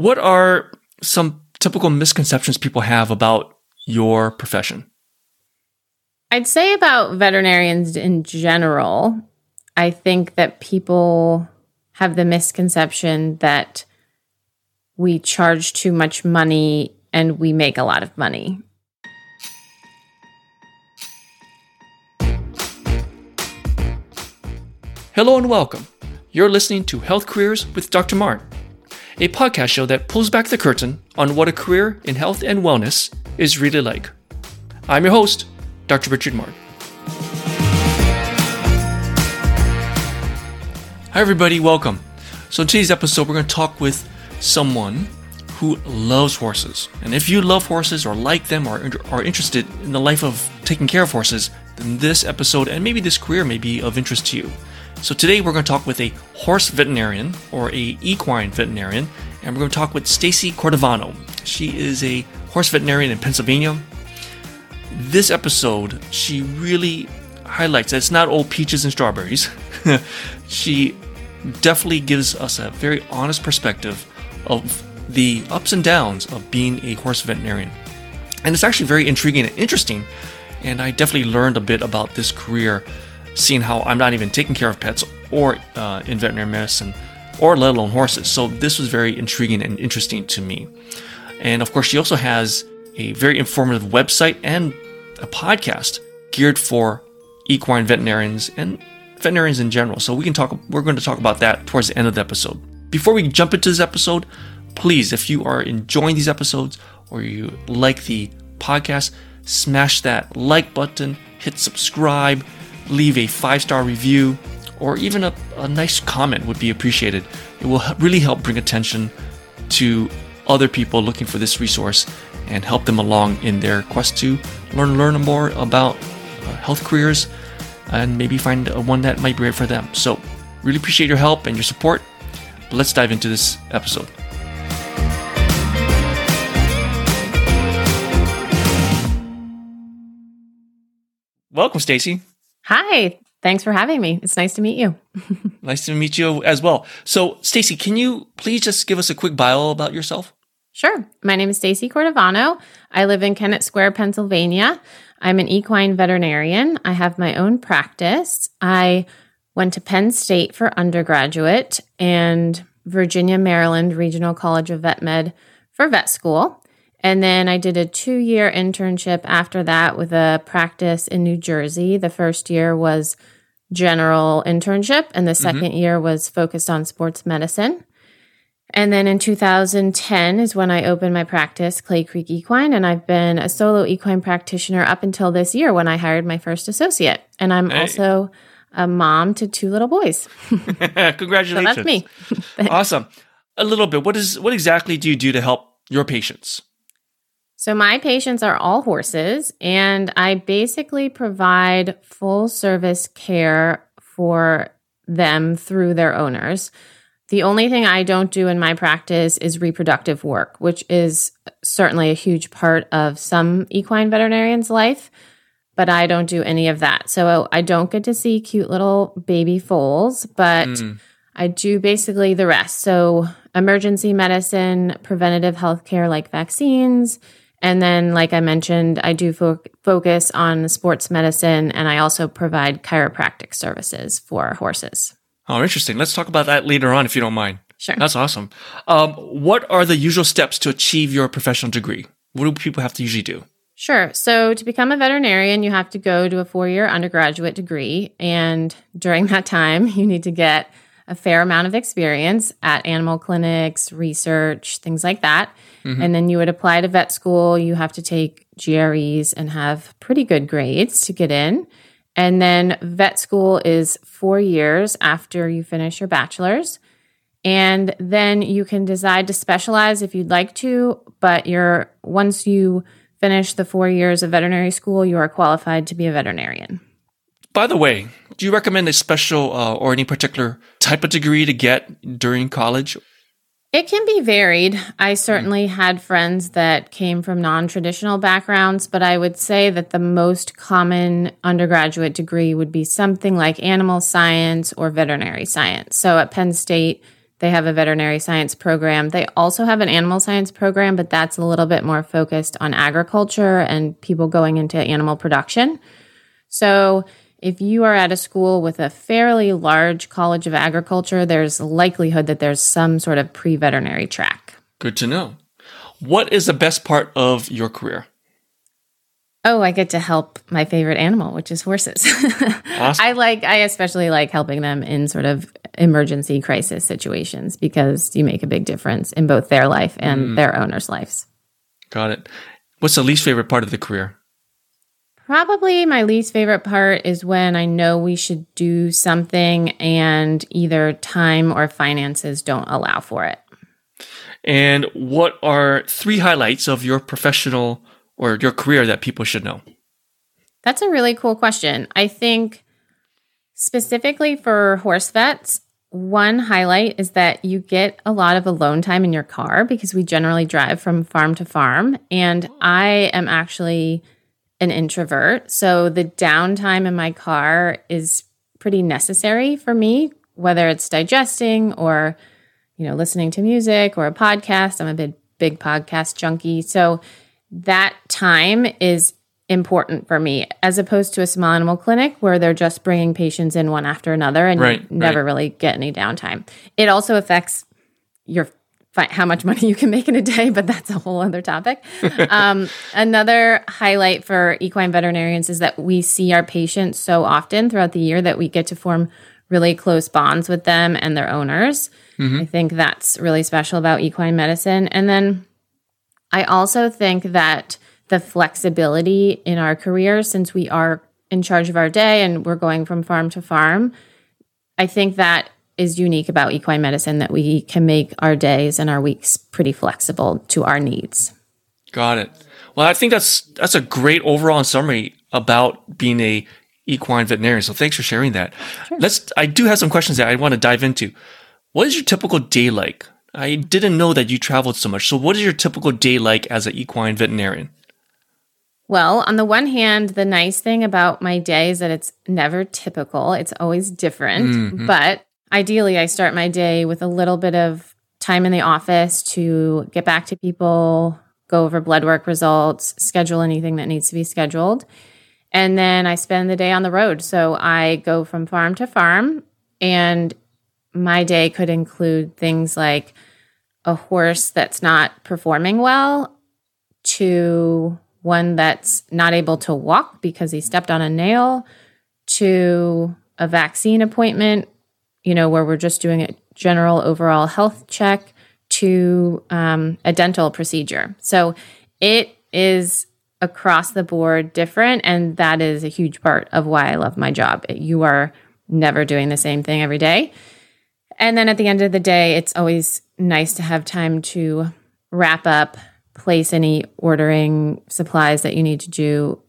What are some typical misconceptions people have about your profession? I'd say about veterinarians in general, I think that people have the misconception that we charge too much money and we make a lot of money. Hello and welcome. You're listening to Health Careers with Dr. Martin, a podcast show that pulls back the curtain on what a career in health and wellness is really like. I'm your host, Dr. Richard Martin. Hi everybody, welcome. So in today's episode, we're going to talk with someone who loves horses. And if you love horses or like them or are interested in the life of taking care of horses, then this episode and maybe this career may be of interest to you. So today we're going to talk with a horse veterinarian or a equine veterinarian, and we're going to talk with Stacey Cordovano. She is a horse veterinarian in Pennsylvania. This episode, she really highlights that it's not all peaches and strawberries. She definitely gives us a very honest perspective of the ups and downs of being a horse veterinarian. And it's actually very intriguing and interesting, and I definitely learned a bit about this career, seeing how I'm not even taking care of pets or in veterinary medicine, or let alone horses. So this was very intriguing and interesting to me. And of course, she also has a very informative website and a podcast geared for equine veterinarians and veterinarians in general. So we're going to talk about that towards the end of the episode. Before we jump into this episode, please, if you are enjoying these episodes or you like the podcast, smash that like button, hit subscribe, leave a 5-star review, or even a nice comment would be appreciated. It will really help bring attention to other people looking for this resource and help them along in their quest to learn more about health careers and maybe find one that might be right for them. So really appreciate your help and your support. But let's dive into this episode. Welcome, Stacey. Hi, thanks for having me. It's nice to meet you. Nice to meet you as well. So, Stacey, can you please just give us a quick bio about yourself? Sure. My name is Stacey Cordovano. I live in Kennett Square, Pennsylvania. I'm an equine veterinarian. I have my own practice. I went to Penn State for undergraduate and Virginia, Maryland, Regional College of Vet Med for vet school. And then I did a 2-year internship after that with a practice in New Jersey. The first year was general internship, and the second year was focused on sports medicine. And then in 2010 is when I opened my practice, Clay Creek Equine, and I've been a solo equine practitioner up until this year when I hired my first associate. And I'm also a mom to 2 little boys. Congratulations. So that's me. Awesome. A little bit. What exactly do you do to help your patients? So my patients are all horses, and I basically provide full service care for them through their owners. The only thing I don't do in my practice is reproductive work, which is certainly a huge part of some equine veterinarians' life, but I don't do any of that. So I don't get to see cute little baby foals, but I do basically the rest. So emergency medicine, preventative healthcare like vaccines. And then, like I mentioned, I do focus on sports medicine, and I also provide chiropractic services for horses. Oh, interesting. Let's talk about that later on, if you don't mind. Sure. That's awesome. What are the usual steps to achieve your professional degree? What do people have to usually do? Sure. So to become a veterinarian, you have to go to a 4-year undergraduate degree, and during that time, you need to get a fair amount of experience at animal clinics, research, things like that. And then you would apply to vet school. You have to take GREs and have pretty good grades to get in. And then vet school is 4 years after you finish your bachelor's. And then you can decide to specialize if you'd like to, but once you finish the 4 years of veterinary school, you are qualified to be a veterinarian. By the way, do you recommend a special or any particular type of degree to get during college? It can be varied. I certainly had friends that came from non-traditional backgrounds, but I would say that the most common undergraduate degree would be something like animal science or veterinary science. So at Penn State, They have a veterinary science program. They also have an animal science program, but that's a little bit more focused on agriculture and people going into animal production. So if you are at a school with a fairly large College of Agriculture, there's a likelihood that there's some sort of pre-veterinary track. Good to know. What is the best part of your career? Oh, I get to help my favorite animal, which is horses. Awesome. I especially like helping them in sort of emergency crisis situations because you make a big difference in both their life and their owner's lives. Got it. What's the least favorite part of the career? Probably my least favorite part is when I know we should do something and either time or finances don't allow for it. And what are three highlights of your professional or your career that people should know? That's a really cool question. I think specifically for horse vets, one highlight is that you get a lot of alone time in your car because we generally drive from farm to farm. And I am actually an introvert. So the downtime in my car is pretty necessary for me, whether it's digesting or, you know, listening to music or a podcast. I'm a big podcast junkie. So that time is important for me, as opposed to a small animal clinic where they're just bringing patients in one after another and you never really get any downtime. It also affects your how much money you can make in a day, but that's a whole other topic. Another highlight for equine veterinarians is that we see our patients so often throughout the year that we get to form really close bonds with them and their owners. Mm-hmm. I think that's really special about equine medicine. And then I also think that the flexibility in our career, since we are in charge of our day and we're going from farm to farm, I think that is unique about equine medicine, that we can make our days and our weeks pretty flexible to our needs. Got it. Well, I think that's a great overall summary about being a equine veterinarian. So thanks for sharing that. Sure. I do have some questions that I want to dive into. What is your typical day like? I didn't know that you traveled so much. So what is your typical day like as an equine veterinarian? Well, on the one hand, the nice thing about my day is that it's never typical. It's always different. Mm-hmm. But ideally, I start my day with a little bit of time in the office to get back to people, go over blood work results, schedule anything that needs to be scheduled. And then I spend the day on the road. So I go from farm to farm, and my day could include things like a horse that's not performing well to one that's not able to walk because he stepped on a nail to a vaccine appointment, you know, where we're just doing a general overall health check to a dental procedure. So it is across the board different, and that is a huge part of why I love my job. You are never doing the same thing every day. And then at the end of the day, it's always nice to have time to wrap up, place any ordering supplies that you need to do,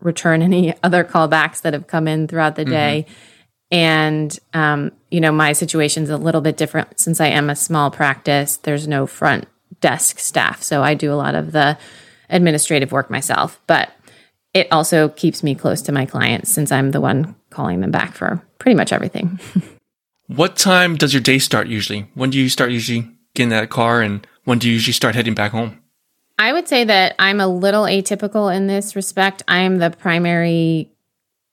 return any other callbacks that have come in throughout the day. And, you know, my situation's a little bit different since I am a small practice. There's no front desk staff, so I do a lot of the administrative work myself. But it also keeps me close to my clients since I'm the one calling them back for pretty much everything. What time does your day start usually? When do you start usually getting out of the car, and when do you usually start heading back home? I would say that I'm a little atypical in this respect. I'm the primary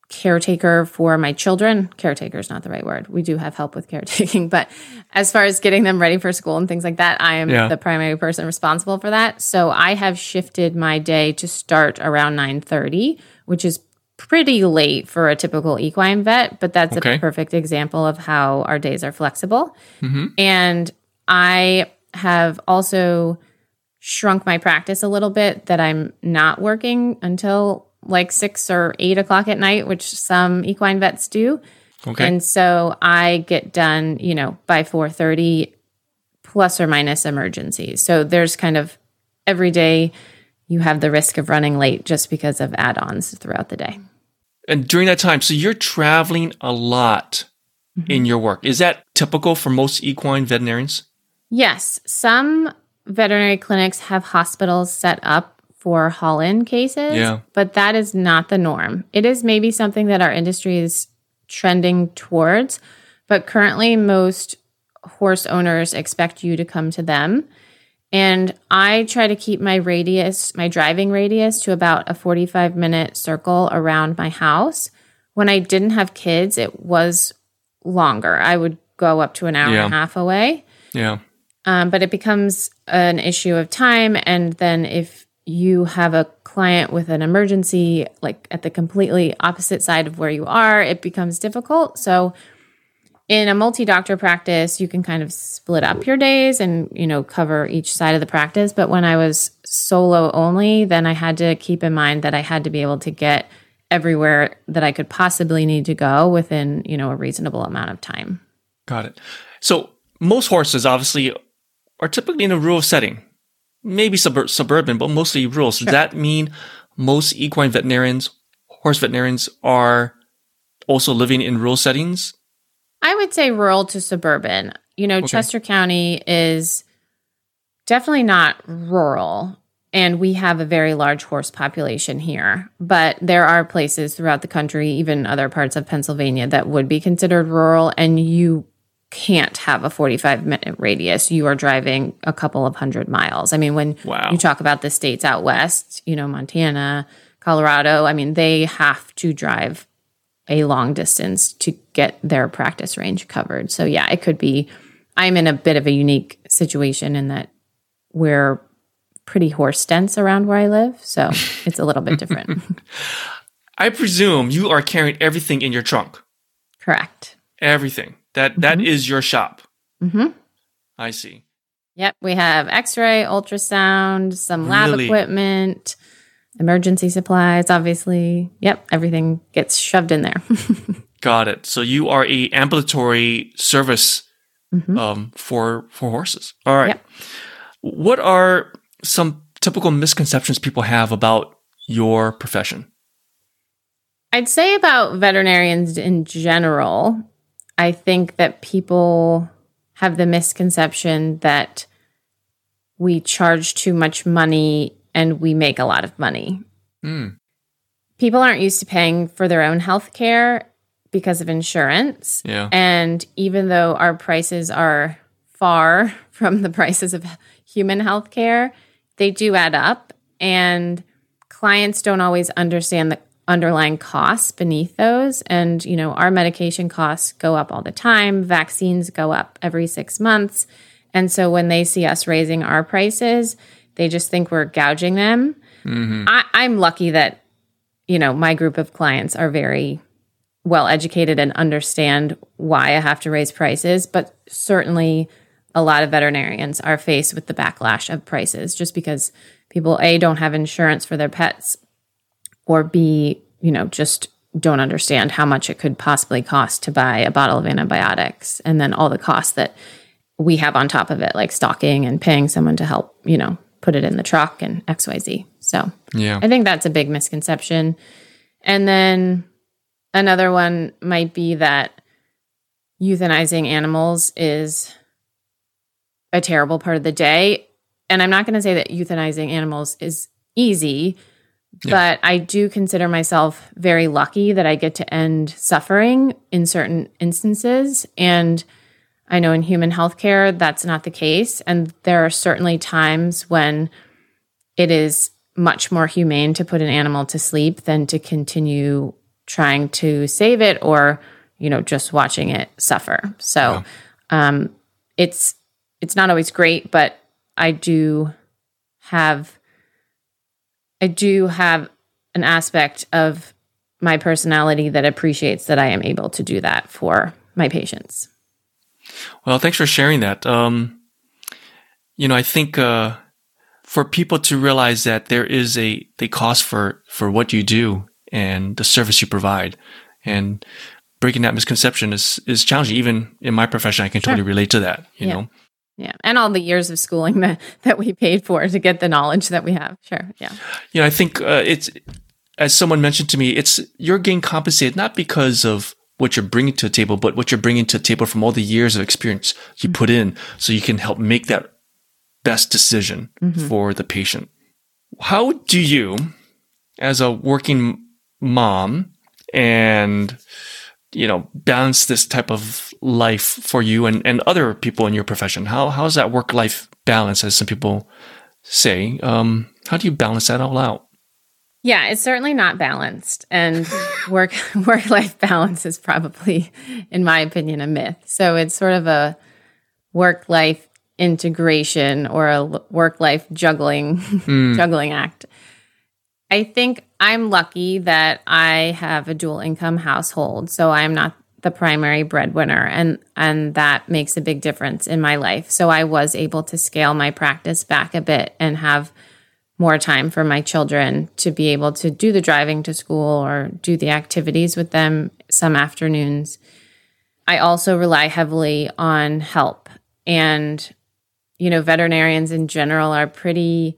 caretaker for my children. Caretaker is not the right word. We do have help with caretaking, but as far as getting them ready for school and things like that, I am the primary person responsible for that. So I have shifted my day to start around 9:30, which is pretty late for a typical equine vet, but that's a perfect example of how our days are flexible. Mm-hmm. And I have also shrunk my practice a little bit, that I'm not working until like 6 or 8 o'clock at night, which some equine vets do. Okay. And so I get done, you know, by 4:30 plus or minus emergencies. So there's kind of every day you have the risk of running late just because of add-ons throughout the day. And during that time, so you're traveling a lot in your work. Is that typical for most equine veterinarians? Yes. Some veterinary clinics have hospitals set up for haul-in cases, but that is not the norm. It is maybe something that our industry is trending towards, but currently most horse owners expect you to come to them. And I try to keep my radius, my driving radius, to about a 45-minute circle around my house. When I didn't have kids, it was longer. I would go up to an hour and a half away. Yeah. But it becomes an issue of time. And then if you have a client with an emergency, like at the completely opposite side of where you are, it becomes difficult. So in a multi-doctor practice, you can kind of split up your days and, you know, cover each side of the practice. But when I was solo only, then I had to keep in mind that I had to be able to get everywhere that I could possibly need to go within, you know, a reasonable amount of time. Got it. So most horses obviously are typically in a rural setting, maybe suburban, but mostly rural. So Sure. Does that mean most equine veterinarians, horse veterinarians, are also living in rural settings? I would say rural to suburban. You know, okay. Chester County is definitely not rural, and we have a very large horse population here. But there are places throughout the country, even other parts of Pennsylvania, that would be considered rural, and you can't have a 45-minute radius. You are driving a couple of 100 miles. I mean, when you talk about the states out west, you know, Montana, Colorado, I mean, they have to drive a long distance to get their practice range covered. So yeah, it could be, I'm in a bit of a unique situation in that we're pretty horse dense around where I live. So it's a little bit different. I presume you are carrying everything in your trunk. Correct. Everything. That is your shop. Mm-hmm. I see. Yep. We have x-ray, ultrasound, some lab equipment, emergency supplies, obviously. Yep, everything gets shoved in there. Got it. So you are an ambulatory service for horses. All right. Yep. What are some typical misconceptions people have about your profession? I'd say about veterinarians in general, I think that people have the misconception that we charge too much money and we make a lot of money. Mm. People aren't used to paying for their own health care because of insurance. Yeah. And even though our prices are far from the prices of human health care, they do add up. And clients don't always understand the underlying costs beneath those. And, you know, our medication costs go up all the time. Vaccines go up every 6 months. And so when they see us raising our prices, they just think we're gouging them. Mm-hmm. I'm lucky that, you know, my group of clients are very well educated and understand why I have to raise prices. But certainly a lot of veterinarians are faced with the backlash of prices just because people, A, don't have insurance for their pets, or B, you know, just don't understand how much it could possibly cost to buy a bottle of antibiotics, and then all the costs that we have on top of it, like stocking and paying someone to help, you know, put it in the truck and XYZ. So yeah. I think that's a big misconception. And then another one might be that euthanizing animals is a terrible part of the day. And I'm not going to say that euthanizing animals is easy, but I do consider myself very lucky that I get to end suffering in certain instances. And I know in human healthcare, that's not the case. And there are certainly times when it is much more humane to put an animal to sleep than to continue trying to save it or, you know, just watching it suffer. So it's not always great, but I do have an aspect of my personality that appreciates that I am able to do that for my patients. Well, thanks for sharing that. You know, I think for people to realize that there is a cost for what you do and the service you provide, and breaking that misconception is challenging. Even in my profession, I can totally relate to that, you know? Yeah. And all the years of schooling that we paid for to get the knowledge that we have. Sure. Yeah. You know, I think it's, as someone mentioned to me, it's, you're getting compensated not because of what you're bringing to the table, but what you're bringing to the table from all the years of experience you put in, so you can help make that best decision for the patient. How do you, as a working mom and you know, balance this type of life for you and other people in your profession? How does that work-life balance, as some people say? How do you balance that all out? Yeah, it's certainly not balanced, and work-life balance is probably, in my opinion, a myth. So it's sort of a work-life integration or a work-life juggling act. I think I'm lucky that I have a dual-income household, so I'm not the primary breadwinner, and that makes a big difference in my life. So I was able to scale my practice back a bit and have more time for my children to be able to do the driving to school or do the activities with them some afternoons. I also rely heavily on help. And, you know, veterinarians in general are pretty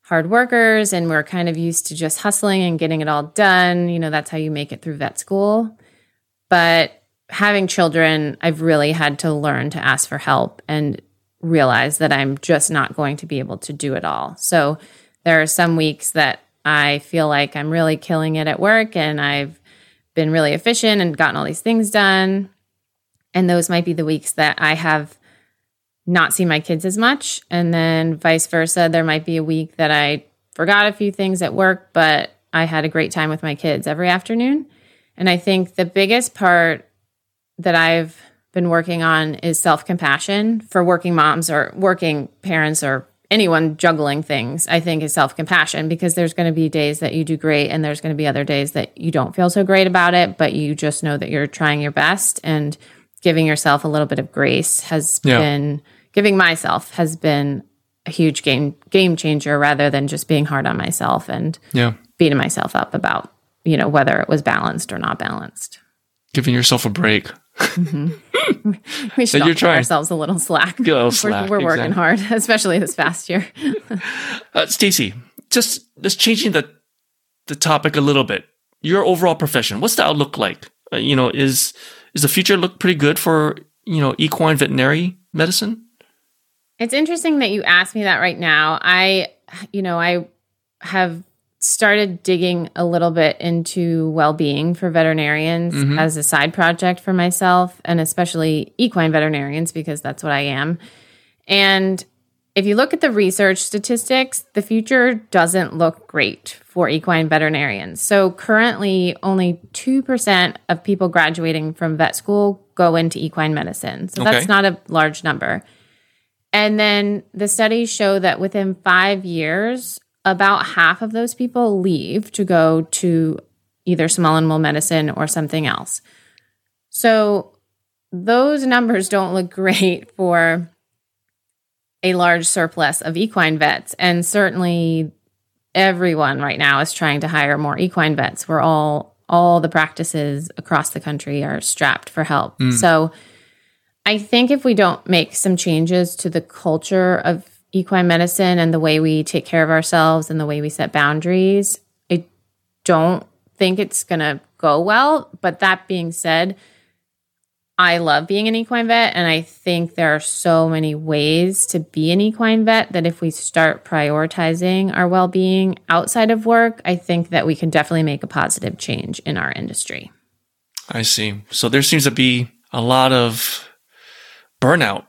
hard workers, and we're kind of used to just hustling and getting it all done. You know, that's how you make it through vet school. But having children, I've really had to learn to ask for help and realize that I'm just not going to be able to do it all. So there are some weeks that I feel like I'm really killing it at work and I've been really efficient and gotten all these things done. And those might be the weeks that I have not seen my kids as much. And then vice versa, there might be a week that I forgot a few things at work, but I had a great time with my kids every afternoon. And I think the biggest part that I've been working on is self-compassion for working moms or working parents or anyone juggling things. I think is self-compassion, because there's going to be days that you do great and there's going to be other days that you don't feel so great about it, but you just know that you're trying your best, and giving yourself a little bit of grace has been, giving myself has been a huge game changer, rather than just being hard on myself and beating myself up about, you know, whether it was balanced or not balanced. Giving yourself a break. Mm-hmm. We should all give ourselves a little slack. We're working hard, especially this past year. Stacey, just changing the topic a little bit. Your overall profession, what's the outlook like? You know, is the future look pretty good for, you know, equine veterinary medicine? It's interesting that you asked me that right now. I have started digging a little bit into well-being for veterinarians as a side project for myself, and especially equine veterinarians, because that's what I am. And if you look at the research statistics, the future doesn't look great for equine veterinarians. So currently, only 2% of people graduating from vet school go into equine medicine. So that's not a large number. And then the studies show that within 5 years, about half of those people leave to go to either small animal medicine or something else. So those numbers don't look great for a large surplus of equine vets. And certainly everyone right now is trying to hire more equine vets. We're all the practices across the country are strapped for help. So I think if we don't make some changes to the culture of equine medicine and the way we take care of ourselves and the way we set boundaries, I don't think it's going to go well. But that being said, I love being an equine vet, and I think there are so many ways to be an equine vet that if we start prioritizing our well-being outside of work, I think that we can definitely make a positive change in our industry. I see. So there seems to be a lot of burnout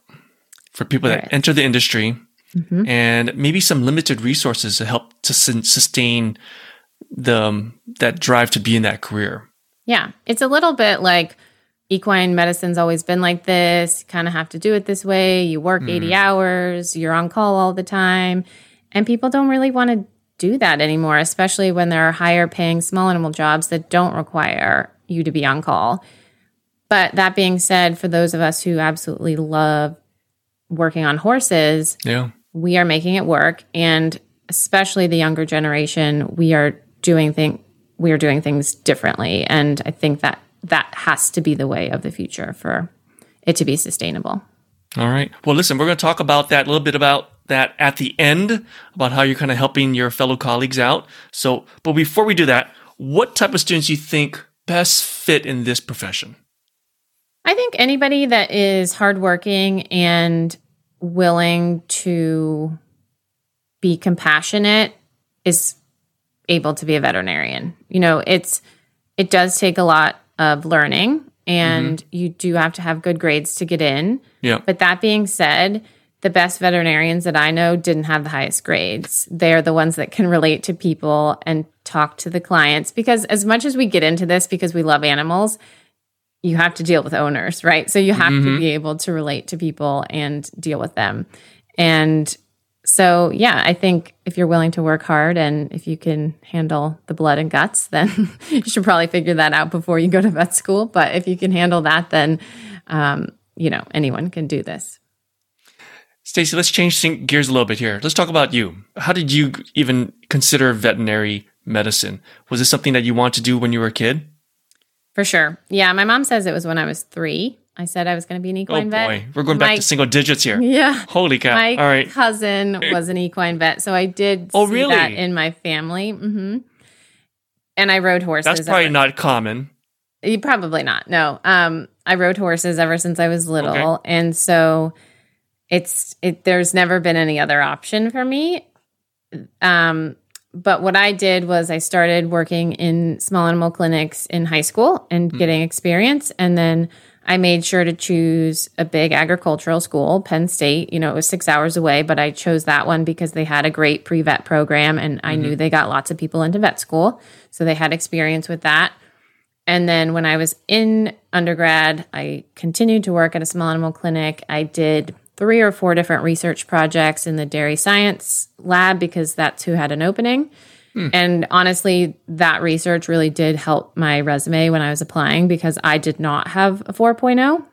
for people that enter the industry. Mm-hmm. And maybe some limited resources to help to sustain that drive to be in that career. Yeah. It's a little bit like equine medicine's always been like this. You kind of have to do it this way. You work 80 hours. You're on call all the time. And people don't really want to do that anymore, especially when there are higher paying small animal jobs that don't require you to be on call. But that being said, for those of us who absolutely love working on horses, we are making it work. And especially the younger generation, we are doing things differently. And I think that has to be the way of the future for it to be sustainable. All right. Well, listen, we're going to talk about that a little bit about that at the end, about how you're kind of helping your fellow colleagues out. So, but before we do that, what type of students do you think best fit in this profession? I think anybody that is hardworking and willing to be compassionate is able to be a veterinarian. You know, it does take a lot of learning and you do have to have good grades to get in. Yeah. But that being said, the best veterinarians that I know didn't have the highest grades. They're the ones that can relate to people and talk to the clients. Because as much as we get into this because we love animals, you have to deal with owners, right? So you have to be able to relate to people and deal with them. And so, yeah, I think if you're willing to work hard and if you can handle the blood and guts, then you should probably figure that out before you go to vet school. But if you can handle that, then, you know, anyone can do this. Stacey, let's change gears a little bit here. Let's talk about you. How did you even consider veterinary medicine? Was this something that you wanted to do when you were a kid? For sure. Yeah, my mom says it was when I was 3. I said I was going to be an equine vet. Oh, boy. We're going back to single digits here. Yeah. Holy cow. My cousin was an equine vet, so I did see that in my family. Mm-hmm. And I rode horses. That's probably not common. Probably not, no. I rode horses ever since I was little, and so there's never been any other option for me. But what I did was I started working in small animal clinics in high school and getting experience, and then I made sure to choose a big agricultural school, Penn State. You know, it was 6 hours away, but I chose that one because they had a great pre-vet program, and I knew they got lots of people into vet school, so they had experience with that. And then when I was in undergrad, I continued to work at a small animal clinic. I did 3 or 4 different research projects in the dairy science lab because that's who had an opening. And honestly, that research really did help my resume when I was applying because I did not have a 4.0.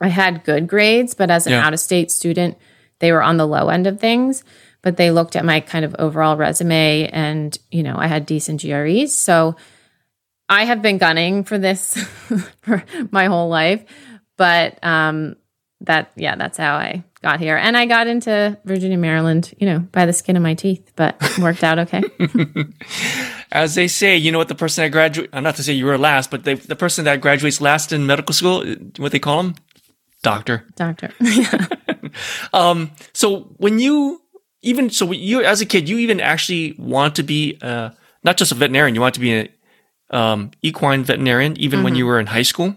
I had good grades, but as an out-of-state student, they were on the low end of things. But they looked at my kind of overall resume and, you know, I had decent GREs. So I have been gunning for this for my whole life. But that's how I got here. And I got into Virginia, Maryland, you know, by the skin of my teeth, but worked out okay. As they say, you know what the person that graduates, not to say you were last, but the person that graduates last in medical school, what they call them? Doctor. Doctor. Yeah. So as a kid, you even actually want to be, not just a veterinarian, you want to be an equine veterinarian, even when you were in high school?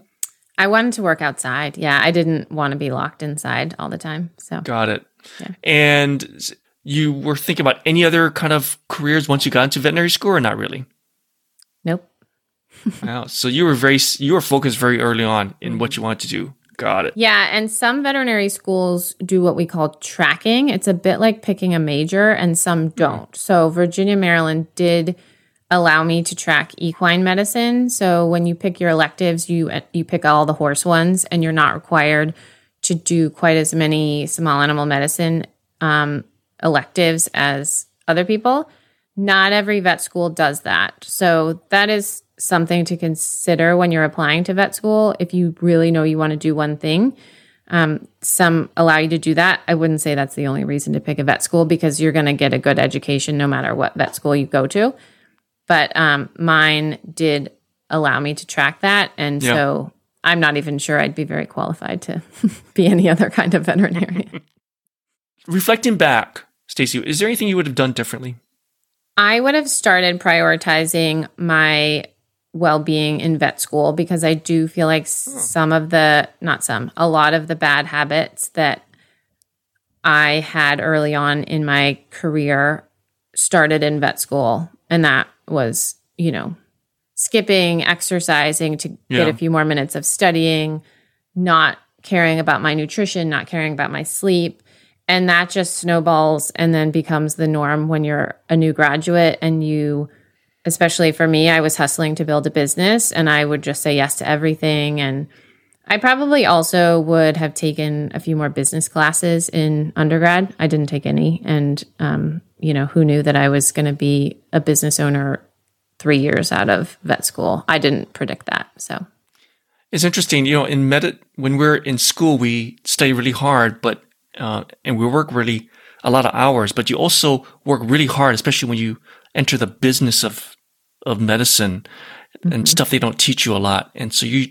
I wanted to work outside. Yeah, I didn't want to be locked inside all the time. So got it. Yeah. And you were thinking about any other kind of careers once you got into veterinary school, or not really? Nope. Wow. So you were focused very early on in what you wanted to do. Got it. Yeah, and some veterinary schools do what we call tracking. It's a bit like picking a major, and some don't. So Virginia, Maryland did allow me to track equine medicine. So when you pick your electives, you pick all the horse ones, and you're not required to do quite as many small animal medicine electives as other people. Not every vet school does that. So that is something to consider when you're applying to vet school. If you really know you want to do one thing, some allow you to do that. I wouldn't say that's the only reason to pick a vet school because you're going to get a good education no matter what vet school you go to. But mine did allow me to track that, and so I'm not even sure I'd be very qualified to be any other kind of veterinarian. Reflecting back, Stacey, is there anything you would have done differently? I would have started prioritizing my well-being in vet school because I do feel like a lot of the bad habits that I had early on in my career started in vet school. And that was, you know, skipping, exercising to get a few more minutes of studying, not caring about my nutrition, not caring about my sleep. And that just snowballs and then becomes the norm when you're a new graduate. And you, especially for me, I was hustling to build a business and I would just say yes to everything. And I probably also would have taken a few more business classes in undergrad. I didn't take any. And, you know, who knew that I was going to be a business owner 3 years out of vet school? I didn't predict that. So it's interesting, you know, when we're in school, we study really hard, but, and we work really a lot of hours, but you also work really hard, especially when you enter the business of medicine and stuff they don't teach you a lot. And so you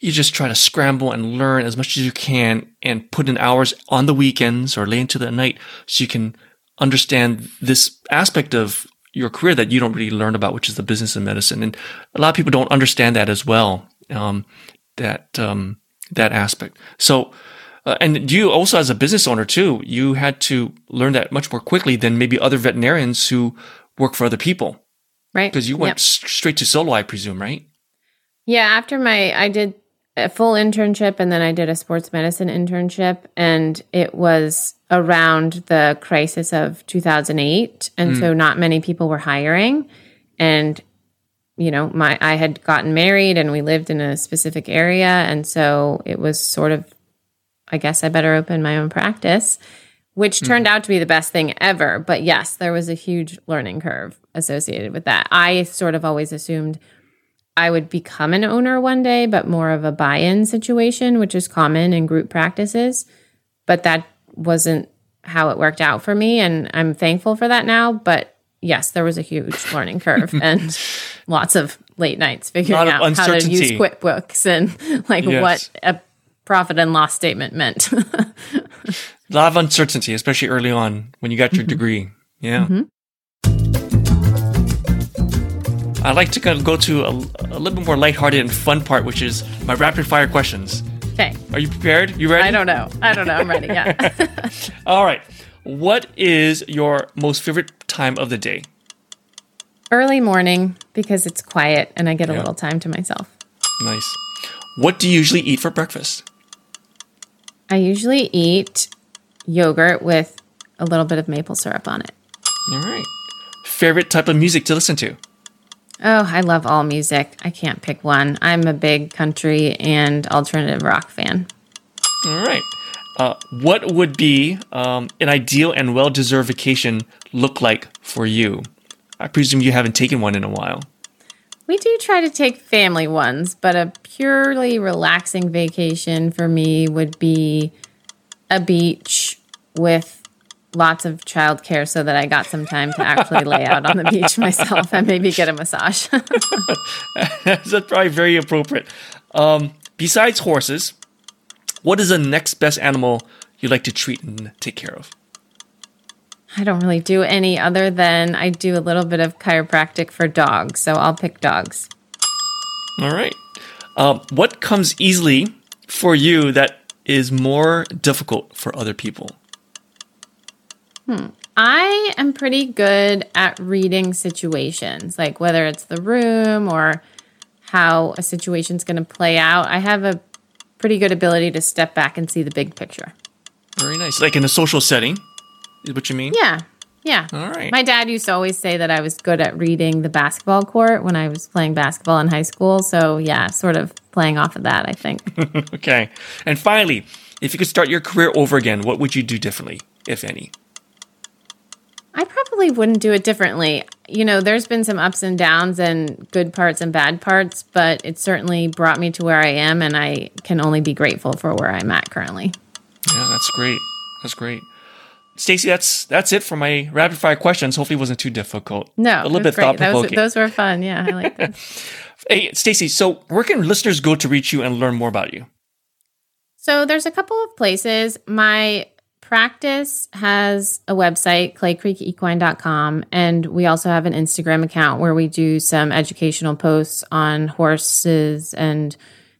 just try to scramble and learn as much as you can and put in hours on the weekends or late into the night so you can understand this aspect of your career that you don't really learn about, which is the business of medicine. And a lot of people don't understand that as well. that aspect. So, and you also, as a business owner too, you had to learn that much more quickly than maybe other veterinarians who work for other people. Right. Because you went straight to solo, I presume, right? Yeah. After I did a full internship, and then I did a sports medicine internship, and it was around the crisis of 2008. And so not many people were hiring. And, you know, I had gotten married and we lived in a specific area. And so it was sort of, I guess I better open my own practice, which turned out to be the best thing ever. But yes, there was a huge learning curve associated with that. I sort of always assumed I would become an owner one day, but more of a buy-in situation, which is common in group practices. But that wasn't how it worked out for me. And I'm thankful for that now. But yes, there was a huge learning curve and lots of late nights figuring out how to use QuickBooks and what a profit and loss statement meant. A lot of uncertainty, especially early on when you got your degree. Yeah. Mm-hmm. I'd like to kind of go to a little bit more lighthearted and fun part, which is my rapid fire questions. Okay. Are you prepared? You ready? I don't know. I'm ready. Yeah. All right. What is your most favorite time of the day? Early morning, because it's quiet and I get a little time to myself. Nice. What do you usually eat for breakfast? I usually eat yogurt with a little bit of maple syrup on it. All right. Favorite type of music to listen to? Oh, I love all music. I can't pick one. I'm a big country and alternative rock fan. All right. What would be an ideal and well-deserved vacation look like for you? I presume you haven't taken one in a while. We do try to take family ones, but a purely relaxing vacation for me would be a beach with lots of childcare so that I got some time to actually lay out on the beach myself and maybe get a massage. That's probably very appropriate. Besides horses, what is the next best animal you'd like to treat and take care of? I don't really do any other than I do a little bit of chiropractic for dogs, so I'll pick dogs. All right. What comes easily for you that is more difficult for other people? I am pretty good at reading situations, like whether it's the room or how a situation's going to play out. I have a pretty good ability to step back and see the big picture. Very nice. Like in a social setting? Is what you mean? Yeah. Yeah. All right. My dad used to always say that I was good at reading the basketball court when I was playing basketball in high school. So, yeah, sort of playing off of that, I think. Okay. And finally, if you could start your career over again, what would you do differently, if any? I probably wouldn't do it differently. You know, there's been some ups and downs and good parts and bad parts, but it certainly brought me to where I am, and I can only be grateful for where I'm at currently. Yeah, that's great. That's great. Stacey, that's it for my rapid fire questions. Hopefully it wasn't too difficult. No, a little bit thought provoking. Those were fun. Yeah, I like that. Hey, Stacey, so where can listeners go to reach you and learn more about you? So there's a couple of places. My practice has a website, claycreekequine.com, and we also have an Instagram account where we do some educational posts on horses and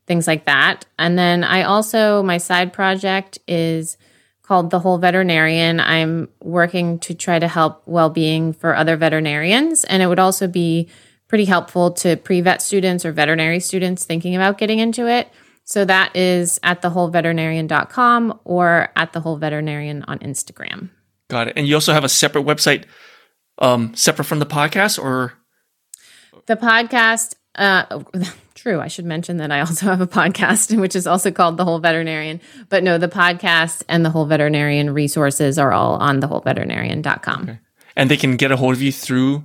things like that. And then my side project is called The Whole Veterinarian. I'm working to try to help well-being for other veterinarians. And it would also be pretty helpful to pre-vet students or veterinary students thinking about getting into it. So that is at thewholeveterinarian.com or at thewholeveterinarian on Instagram. Got it. And you also have a separate website, separate from the podcast or? The podcast, true. I should mention that I also have a podcast, which is also called The Whole Veterinarian. But no, the podcast and The Whole Veterinarian resources are all on thewholeveterinarian.com. Okay. And they can get a hold of you through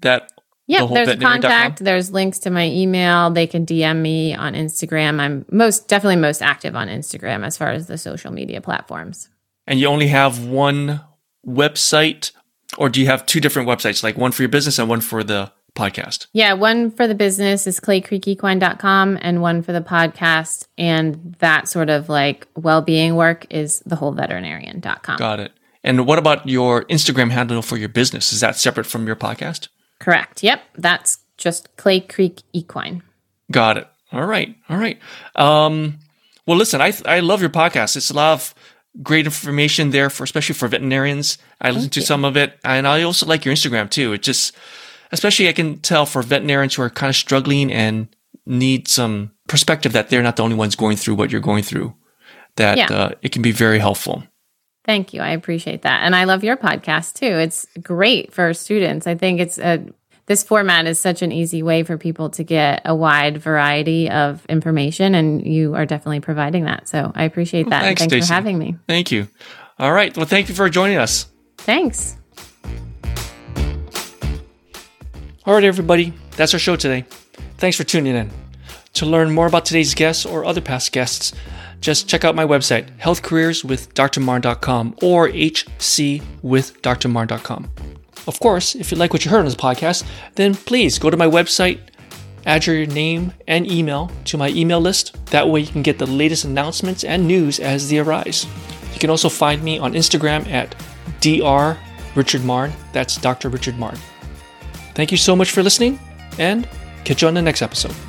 that? Yeah, there's a contact. There's links to my email. They can DM me on Instagram. I'm definitely most active on Instagram as far as the social media platforms. And you only have one website, or do you have two different websites, like one for your business and one for the podcast? Yeah, one for the business is claycreekequine.com and one for the podcast and that sort of like well-being work is thewholeveterinarian.com. Got it. And what about your Instagram handle for your business? Is that separate from your podcast? Correct. Yep. That's just Clay Creek Equine. Got it. All right. Well, listen, I love your podcast. It's a lot of great information there, for especially for veterinarians. I listen to some of it, and I also like your Instagram too. It just, especially I can tell for veterinarians who are kind of struggling and need some perspective that they're not the only ones going through what you're going through, that it can be very helpful. Thank you. I appreciate that. And I love your podcast too. It's great for students. I think it's this format is such an easy way for people to get a wide variety of information, and you are definitely providing that. So I appreciate that. Thanks, and thanks for having me. Thank you. All right. Well, thank you for joining us. Thanks. All right, everybody. That's our show today. Thanks for tuning in. To learn more about today's guests or other past guests, just check out my website, healthcareerswithdrmarn.com or hcwithdrmarn.com. Of course, if you like what you heard on this podcast, then please go to my website, add your name and email to my email list. That way you can get the latest announcements and news as they arise. You can also find me on Instagram at drrichardmarn. That's Dr. Richard Marn. Thank you so much for listening, and catch you on the next episode.